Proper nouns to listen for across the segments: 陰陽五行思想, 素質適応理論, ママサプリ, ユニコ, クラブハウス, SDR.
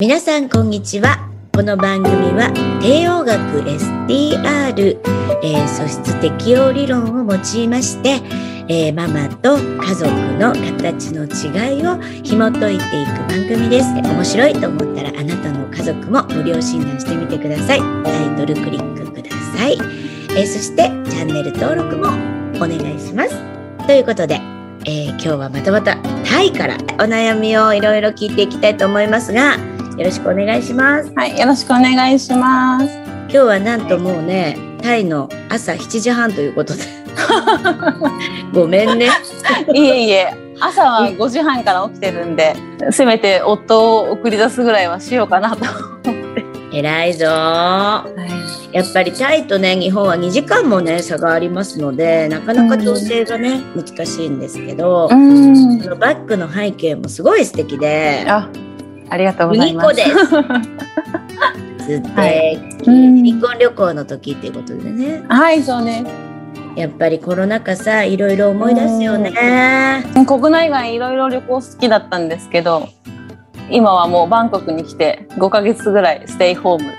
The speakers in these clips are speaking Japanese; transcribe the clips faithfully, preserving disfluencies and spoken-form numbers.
皆さん、こんにちは。この番組は帝王学 エスディーアール、えー、素質適応理論を用いまして、えー、ママと家族の形の違いを紐解いていく番組です。面白いと思ったらあなたの家族も無料診断してみてください。タイトルクリックください。えー、そしてチャンネル登録もお願いします。ということで、えー、今日はまたまたタイからお悩みをいろいろ聞いていきたいと思いますが、よろしくお願いします。はい、よろしくお願いします。今日はなんともうね、タイの朝しちじはんということで。ごめんね。いえいえ、朝はごじはんから起きてるんで、せめて夫を送り出すぐらいはしようかなと思って。偉いぞ、はい。やっぱりタイとね、日本はにじかんもね、差がありますので、なかなか調整がね、うん、難しいんですけど、うん、そのバッグの背景もすごい素敵で。あ、ありがとうございます。ユニコです。で、はい、離婚旅行の時っていうことでね。はい、そうね。やっぱりコロナ禍さ、いろいろ思い出すよね。国内外いろいろ旅行好きだったんですけど、今はもうバンコクに来てごかげつぐらいステイホームで。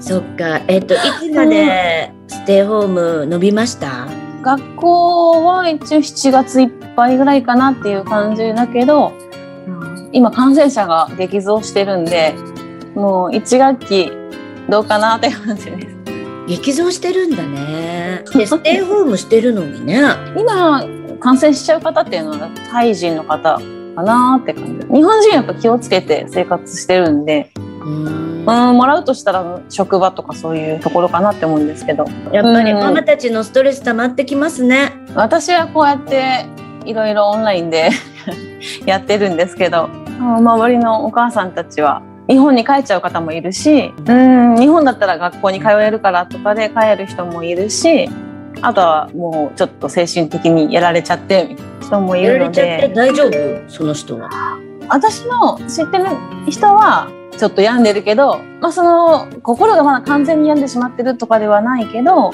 そっか。えっといつまでステイホーム伸びました？学校は一応しちがついっぱいぐらいかなっていう感じだけど。今感染者が激増してるんで、もういち学期どうかなって感じです。激増してるんだね。ステイホームしてるのにね。今感染しちゃう方っていうのはタイ人の方かなって感じ。日本人やっぱ気をつけて生活してるんで、うーん、もらうとしたら職場とかそういうところかなって思うんですけど、やっぱりママたちのストレス溜まってきますね。私はこうやっていろいろオンラインでやってるんですけど、周りのお母さんたちは日本に帰っちゃう方もいるし、うん、日本だったら学校に通えるからとかで帰る人もいるし、あとはもうちょっと精神的にやられちゃって人もいるので。やられちゃって大丈夫？その人は。私の知ってる人はちょっと病んでるけど、まあ、その心がまだ完全に病んでしまってるとかではないけど、う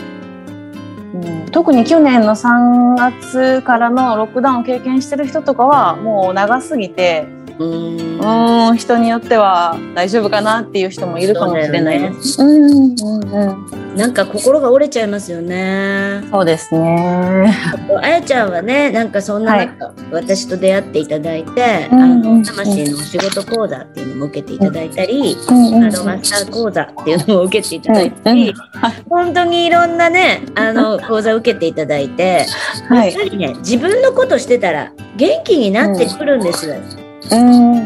ん、特に去年のさんがつからのロックダウンを経験してる人とかはもう長すぎて、うーん、うん、人によっては大丈夫かなっていう人もいるかもしれないです。うんうんうん、なんか心が折れちゃいますよね。そうですね。あやちゃんはね、なんかそんな中、はい、私と出会っていただいて、あの魂のお仕事講座っていうのも受けていただいたり、あのマスター講座っていうのも受けていただいたり、本当にいろんなね、あの講座を受けていただいて、はい、やっぱりね、自分のことしてたら元気になってくるんですよ。うんうんうん、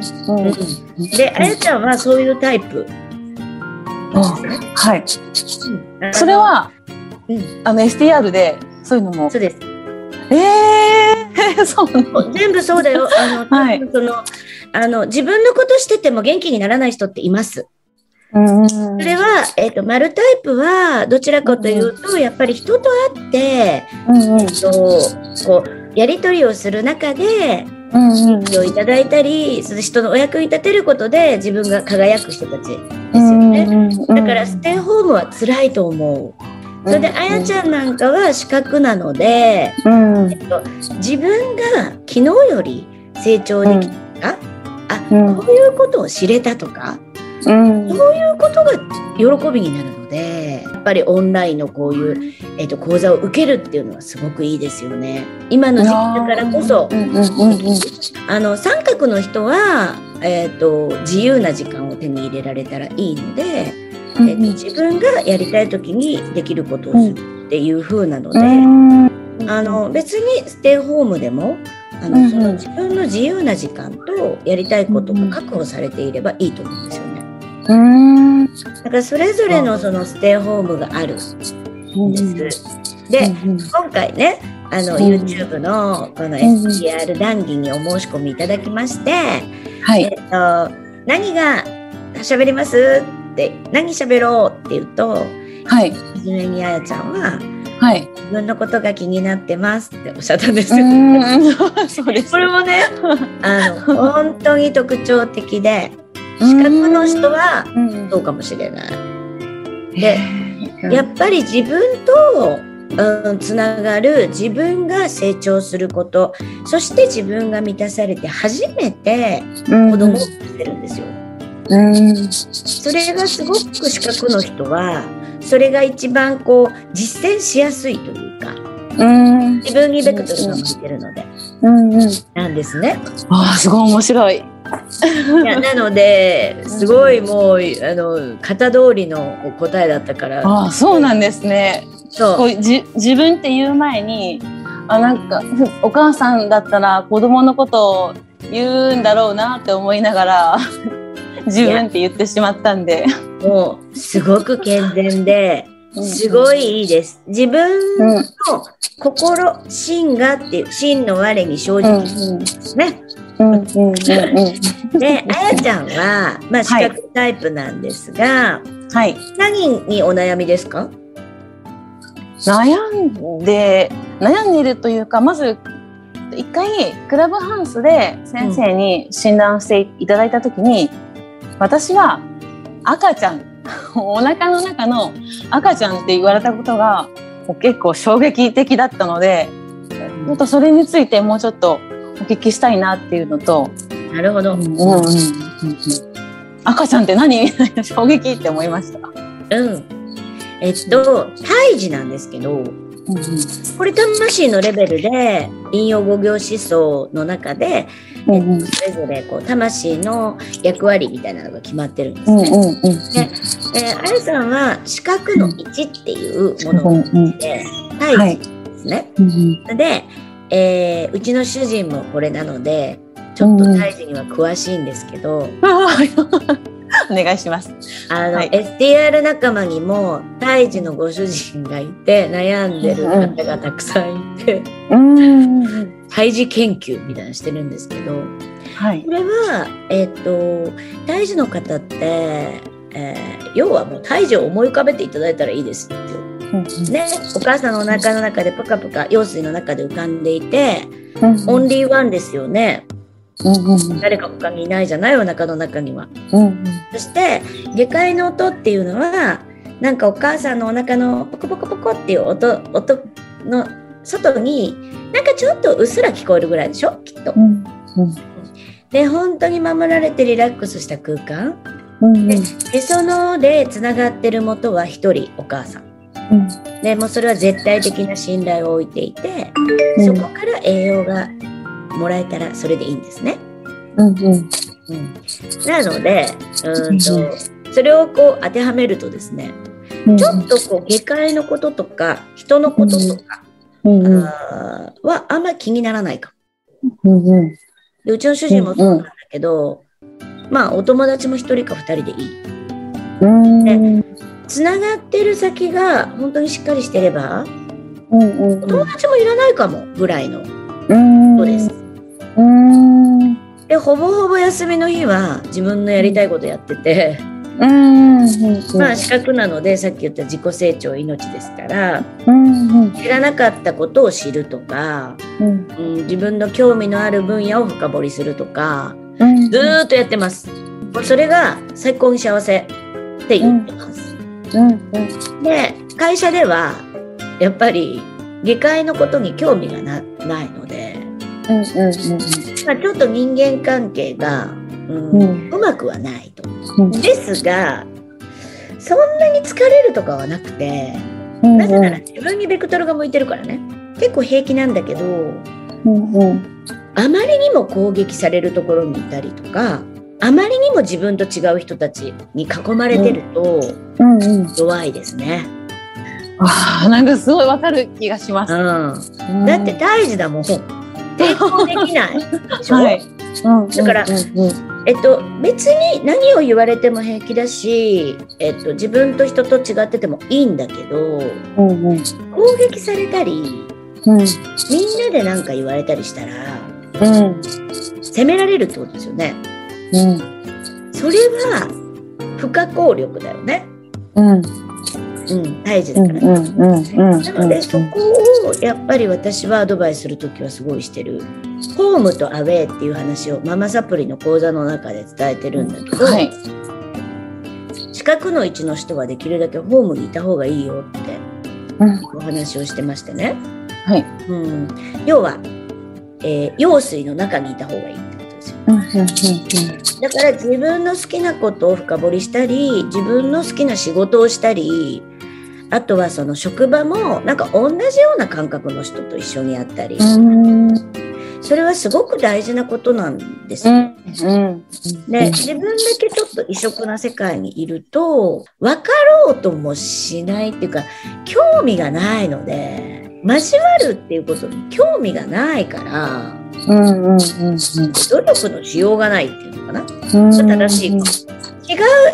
で、あやちゃんはそういうタイプ。はい。それは、うん、あの エスディーアール でそういうのも。そうです。えー、そう。全部そうだよ。あの、はい、そのあの自分のことしてても元気にならない人っています。うん、それは、えーと、丸タイプはどちらかというと、うん、やっぱり人と会って、うん、えっと、こうやり取りをする中で。うんうん、をいただいたり、その人のお役に立てることで自分が輝く人たちですよね。うんうんうん、だからステイホームは辛いと思う。それであやちゃんなんかは視覚なので、うんうん、えっと、自分が昨日より成長できたとか、うん、あ、こういうことを知れたとか、うん、そういうことが喜びになるので、やっぱりオンラインのこういう、えっと、講座を受けるっていうのはすごくいいですよね。今の時期だからこそ、あの三角の人は、えっと、自由な時間を手に入れられたらいいので、うん、えっと、自分がやりたい時にできることをするっていう風なので、うん、あの別にステイホームでもあの、うん、その自分の自由な時間とやりたいことが確保されていればいいと思うんですよね。うーん、だからそれぞれのそのステイホームがあるんです。で、今回ね、あの YouTube のこの エスディーアール 談義にお申し込みいただきまして、はい、えっと、何が喋りますって、何喋ろうって言うと、はい、はじめにあやちゃんは、はい、自分のことが気になってますっておっしゃったんですよ。そうです。これもね、あの本当に特徴的で。資格の人はそうかもしれない。で、やっぱり自分と、うん、つながる、自分が成長すること、そして自分が満たされて初めて子供を作ってるんですよ。うん、それがすごく資格の人はそれが一番こう実践しやすいというか、うん、自分にベクトルが向いてるので、うんうん、なんですね。ああ、すごい面白い。いや、なのですごいもうあの型通りの答えだったから。ああ、そうなんですね。そう、こうじ自分って言う前に、あ、なんかお母さんだったら子供のことを言うんだろうなって思いながら自分って言ってしまったんで、もうすごく健全ですごいいいです。自分の心、真がっていう真の我に正直ですね。で、あやちゃんは、まあ、視覚タイプなんですが、はい、何にお悩みですか？悩んで悩んでいるというか、まず一回クラブハウスで先生に診断していただいたときに、うん、私は赤ちゃんお腹の中の赤ちゃんって言われたことが結構衝撃的だったので、ちょっとそれについてもうちょっとお聞きしたいなっていうのと。なるほど、うんうんうんうん、赤ちゃんって何みたいな衝撃って思いました。うん、えっと胎児なんですけど、うんうん、これ魂のレベルで陰陽五行思想の中で、うんうん、それぞれこう魂の役割みたいなのが決まってるんですね。うんうんうん、で、えー、あやさんは視覚のいちっていうものを持って胎児ですね。はい、うんうん、で、えー、うちの主人もこれなのでちょっと胎児には詳しいんですけど、うん、お願いします。あの、はい、エスディーアール 仲間にも胎児のご主人がいて悩んでる方がたくさんいて、うん、胎児研究みたいなのしてるんですけど、はい、これは、えー、と胎児の方って、えー、要はもう胎児を思い浮かべていただいたらいいですっていうね、お母さんのお腹の中でパカパカ羊水の中で浮かんでいて、うん、オンリーワンですよね、うん、誰か他にいないじゃない、お腹の中には、うん、そして下界の音っていうのはなんかお母さんのお腹のポコポコポコっていう 音, 音の外になんかちょっとうっすら聞こえるぐらいでしょ、きっと、うんうん、で本当に守られてリラックスした空間、うん、でへそのでつながってる元は一人お母さん、うん、でもうそれは絶対的な信頼を置いていて、そこから栄養がもらえたらそれでいいんですね。うんうんうん、なのでうんとそれをこう当てはめるとですね、うん、ちょっとこう下界のこととか人のこととか、うんうん、あはあんまり気にならないかも、うんうん、でうちの主人もそうなんだけど、うんうん、まあお友達もひとりかふたりでいい、うん、でつながってる先が本当にしっかりしてれば、うんうんうん、友達もいらないかもぐらいのことです。うーん、でほぼほぼ休みの日は自分のやりたいことやってて、うーん、まあ資格なのでさっき言った自己成長命ですから、うんうん、知らなかったことを知るとか、うんうん、自分の興味のある分野を深掘りするとか、うんうん、ずーっとやってます。それが最高に幸せって言ってます。うんうんうん、で会社ではやっぱり下界のことに興味が な, ないので、うんうんうん、まあ、ちょっと人間関係が、うんうん、うまくはないと、うん、ですがそんなに疲れるとかはなくて、うんうん、なぜなら自分にベクトルが向いてるからね、結構平気なんだけど、うんうん、あまりにも攻撃されるところにいたりとか、あまりにも自分と違う人たちに囲まれてると弱いですね。うんうん、あ、なんかすごいわかる気がします。うんうん、だって胎児だもん、抵抗できないでしょ、はい、だから、うんうんうん、えっと、別に何を言われても平気だし、えっと、自分と人と違っててもいいんだけど、うんうん、攻撃されたり、うん、みんなで何か言われたりしたら、うん、責められるってことですよね。うん、それは不可抗力だよね。うん、うん、胎児だからね。うんうんうんうん、なのでそこをやっぱり私はアドバイスするときはすごいしてる。ホームとアウェーっていう話をママサプリの講座の中で伝えてるんだけど、はい、視覚の位置の人はできるだけホームにいた方がいいよってお話をしてましてね。はい、うん、要は、えー、羊水の中にいた方がいいってことですよね。だから自分の好きなことを深掘りしたり、自分の好きな仕事をしたり、あとはその職場もなんか同じような感覚の人と一緒にやったり、それはすごく大事なことなんですね。で、自分だけちょっと異色な世界にいると分かろうともしないっていうか、興味がないので、交わるっていうことに興味がないから、うんうんうんうん、努力のしようがないっていうのかな、うんうんうん、正しい違う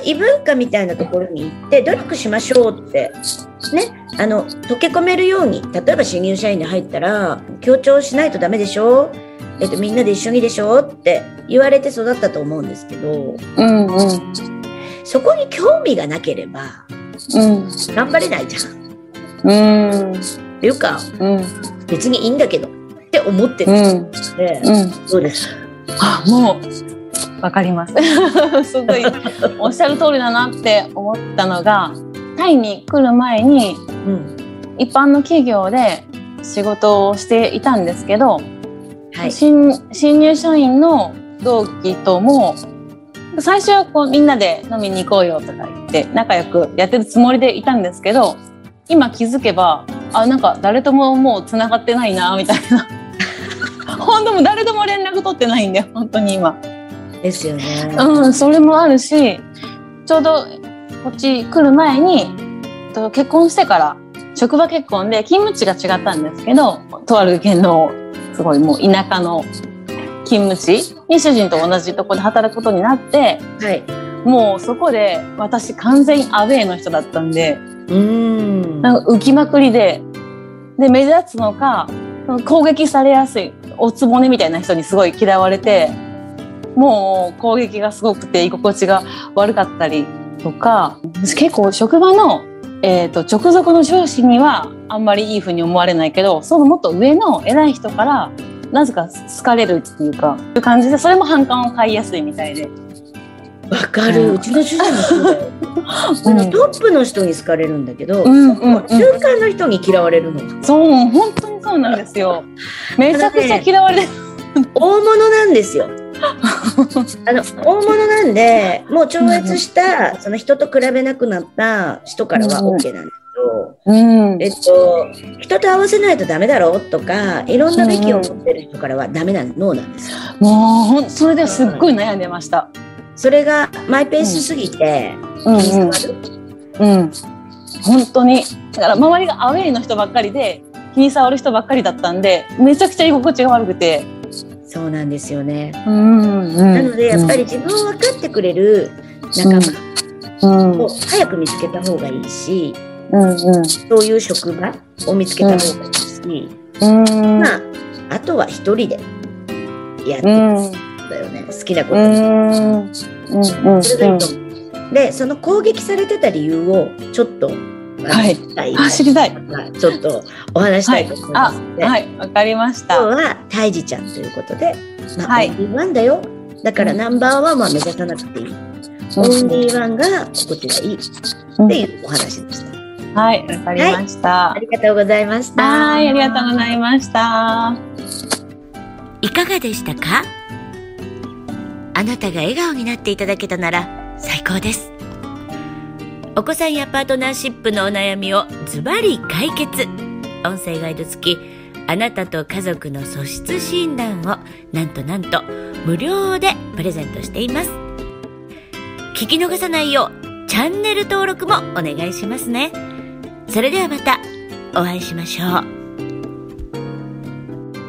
異文化みたいなところに行って努力しましょうって、ね、あの溶け込めるように、例えば新入社員に入ったら協調しないとダメでしょ、えっと、みんなで一緒にでしょって言われて育ったと思うんですけど、うんうん、そこに興味がなければ、うん、頑張れないじゃん、うんっていうか、うん、別にいいんだけどって思ってる、うんうん、そうです。あ、もうわかりますすごいおっしゃる通りだなって思ったのが、タイに来る前に、うん、一般の企業で仕事をしていたんですけど、はい、新, 新入社員の同期とも最初はこうみんなで飲みに行こうよとか言って仲良くやってるつもりでいたんですけど、今気づけば、あ、なんか誰とももうつながってないなみたいな本当も誰とも連絡取ってないんで、本当に今ですよね、うん、それもあるし、ちょうどこっち来る前に結婚してから、職場結婚で勤務地が違ったんですけど、とある県のすごいもう田舎の勤務地に主人と同じとこで働くことになって、はい、もうそこで私完全にアウェーの人だったんで、うーん、なんか浮きまくり で, で目立つのか攻撃されやすいおつぼねみたいな人にすごい嫌われて、もう攻撃がすごくて居心地が悪かったりとか、結構職場の、えー、と直属の上司にはあんまりいい風に思われないけど、そのもっと上の偉い人からなぜか好かれるっていうかいう感じで、それも反感を買いやすいみたいで。わかる、うん、うちの主人もそうだようん、トップの人に好かれるんだけど、うんうんうん、中間の人に嫌われるの。そう、本当にそうなんですよめちゃくちゃ嫌われる、ね、大物なんですよあの大物なんで、もう超越したその人と比べなくなった人からは OK なんですけど、うんうん、えっと、人と合わせないとダメだろうとかいろんなべきを持ってる人からはダメなのなんですよ、うん、もうそれですっごい悩んでました、うん、それがマイペースすぎて、うんうんうんうん、本当にだから周りがアウェイの人ばっかりで気に障る人ばっかりだったんで、めちゃくちゃ居心地が悪くて。そうなんですよね、うんうん、なのでやっぱり自分を分かってくれる仲間を早く見つけた方がいいし、うんうん、そういう職場を見つけた方がいいし、うん、まあ、あとは一人でやってます、うんだよね、好きなことをする、うん、それがいいと思う。で、その攻撃されてた理由をちょっと、はい、知りたい、ちょっとお話したいと思いますので、はい、わかりました。今日はタイジちゃんということで、まあ、はい、オンリーワンだよ、だからナンバーワンは目指さなくていい、オンリーワンが心地がいいっていうお話でした、うん、はい、わかりました、はい、ありがとうございました。はい、ありがとうございました。いかがでしたか？あなたが笑顔になっていただけたなら最高です。お子さんやパートナーシップのお悩みをズバリ解決。音声ガイド付き、あなたと家族の素質診断をなんとなんと無料でプレゼントしています。聞き逃さないようチャンネル登録もお願いしますね。それではまたお会いしましょう。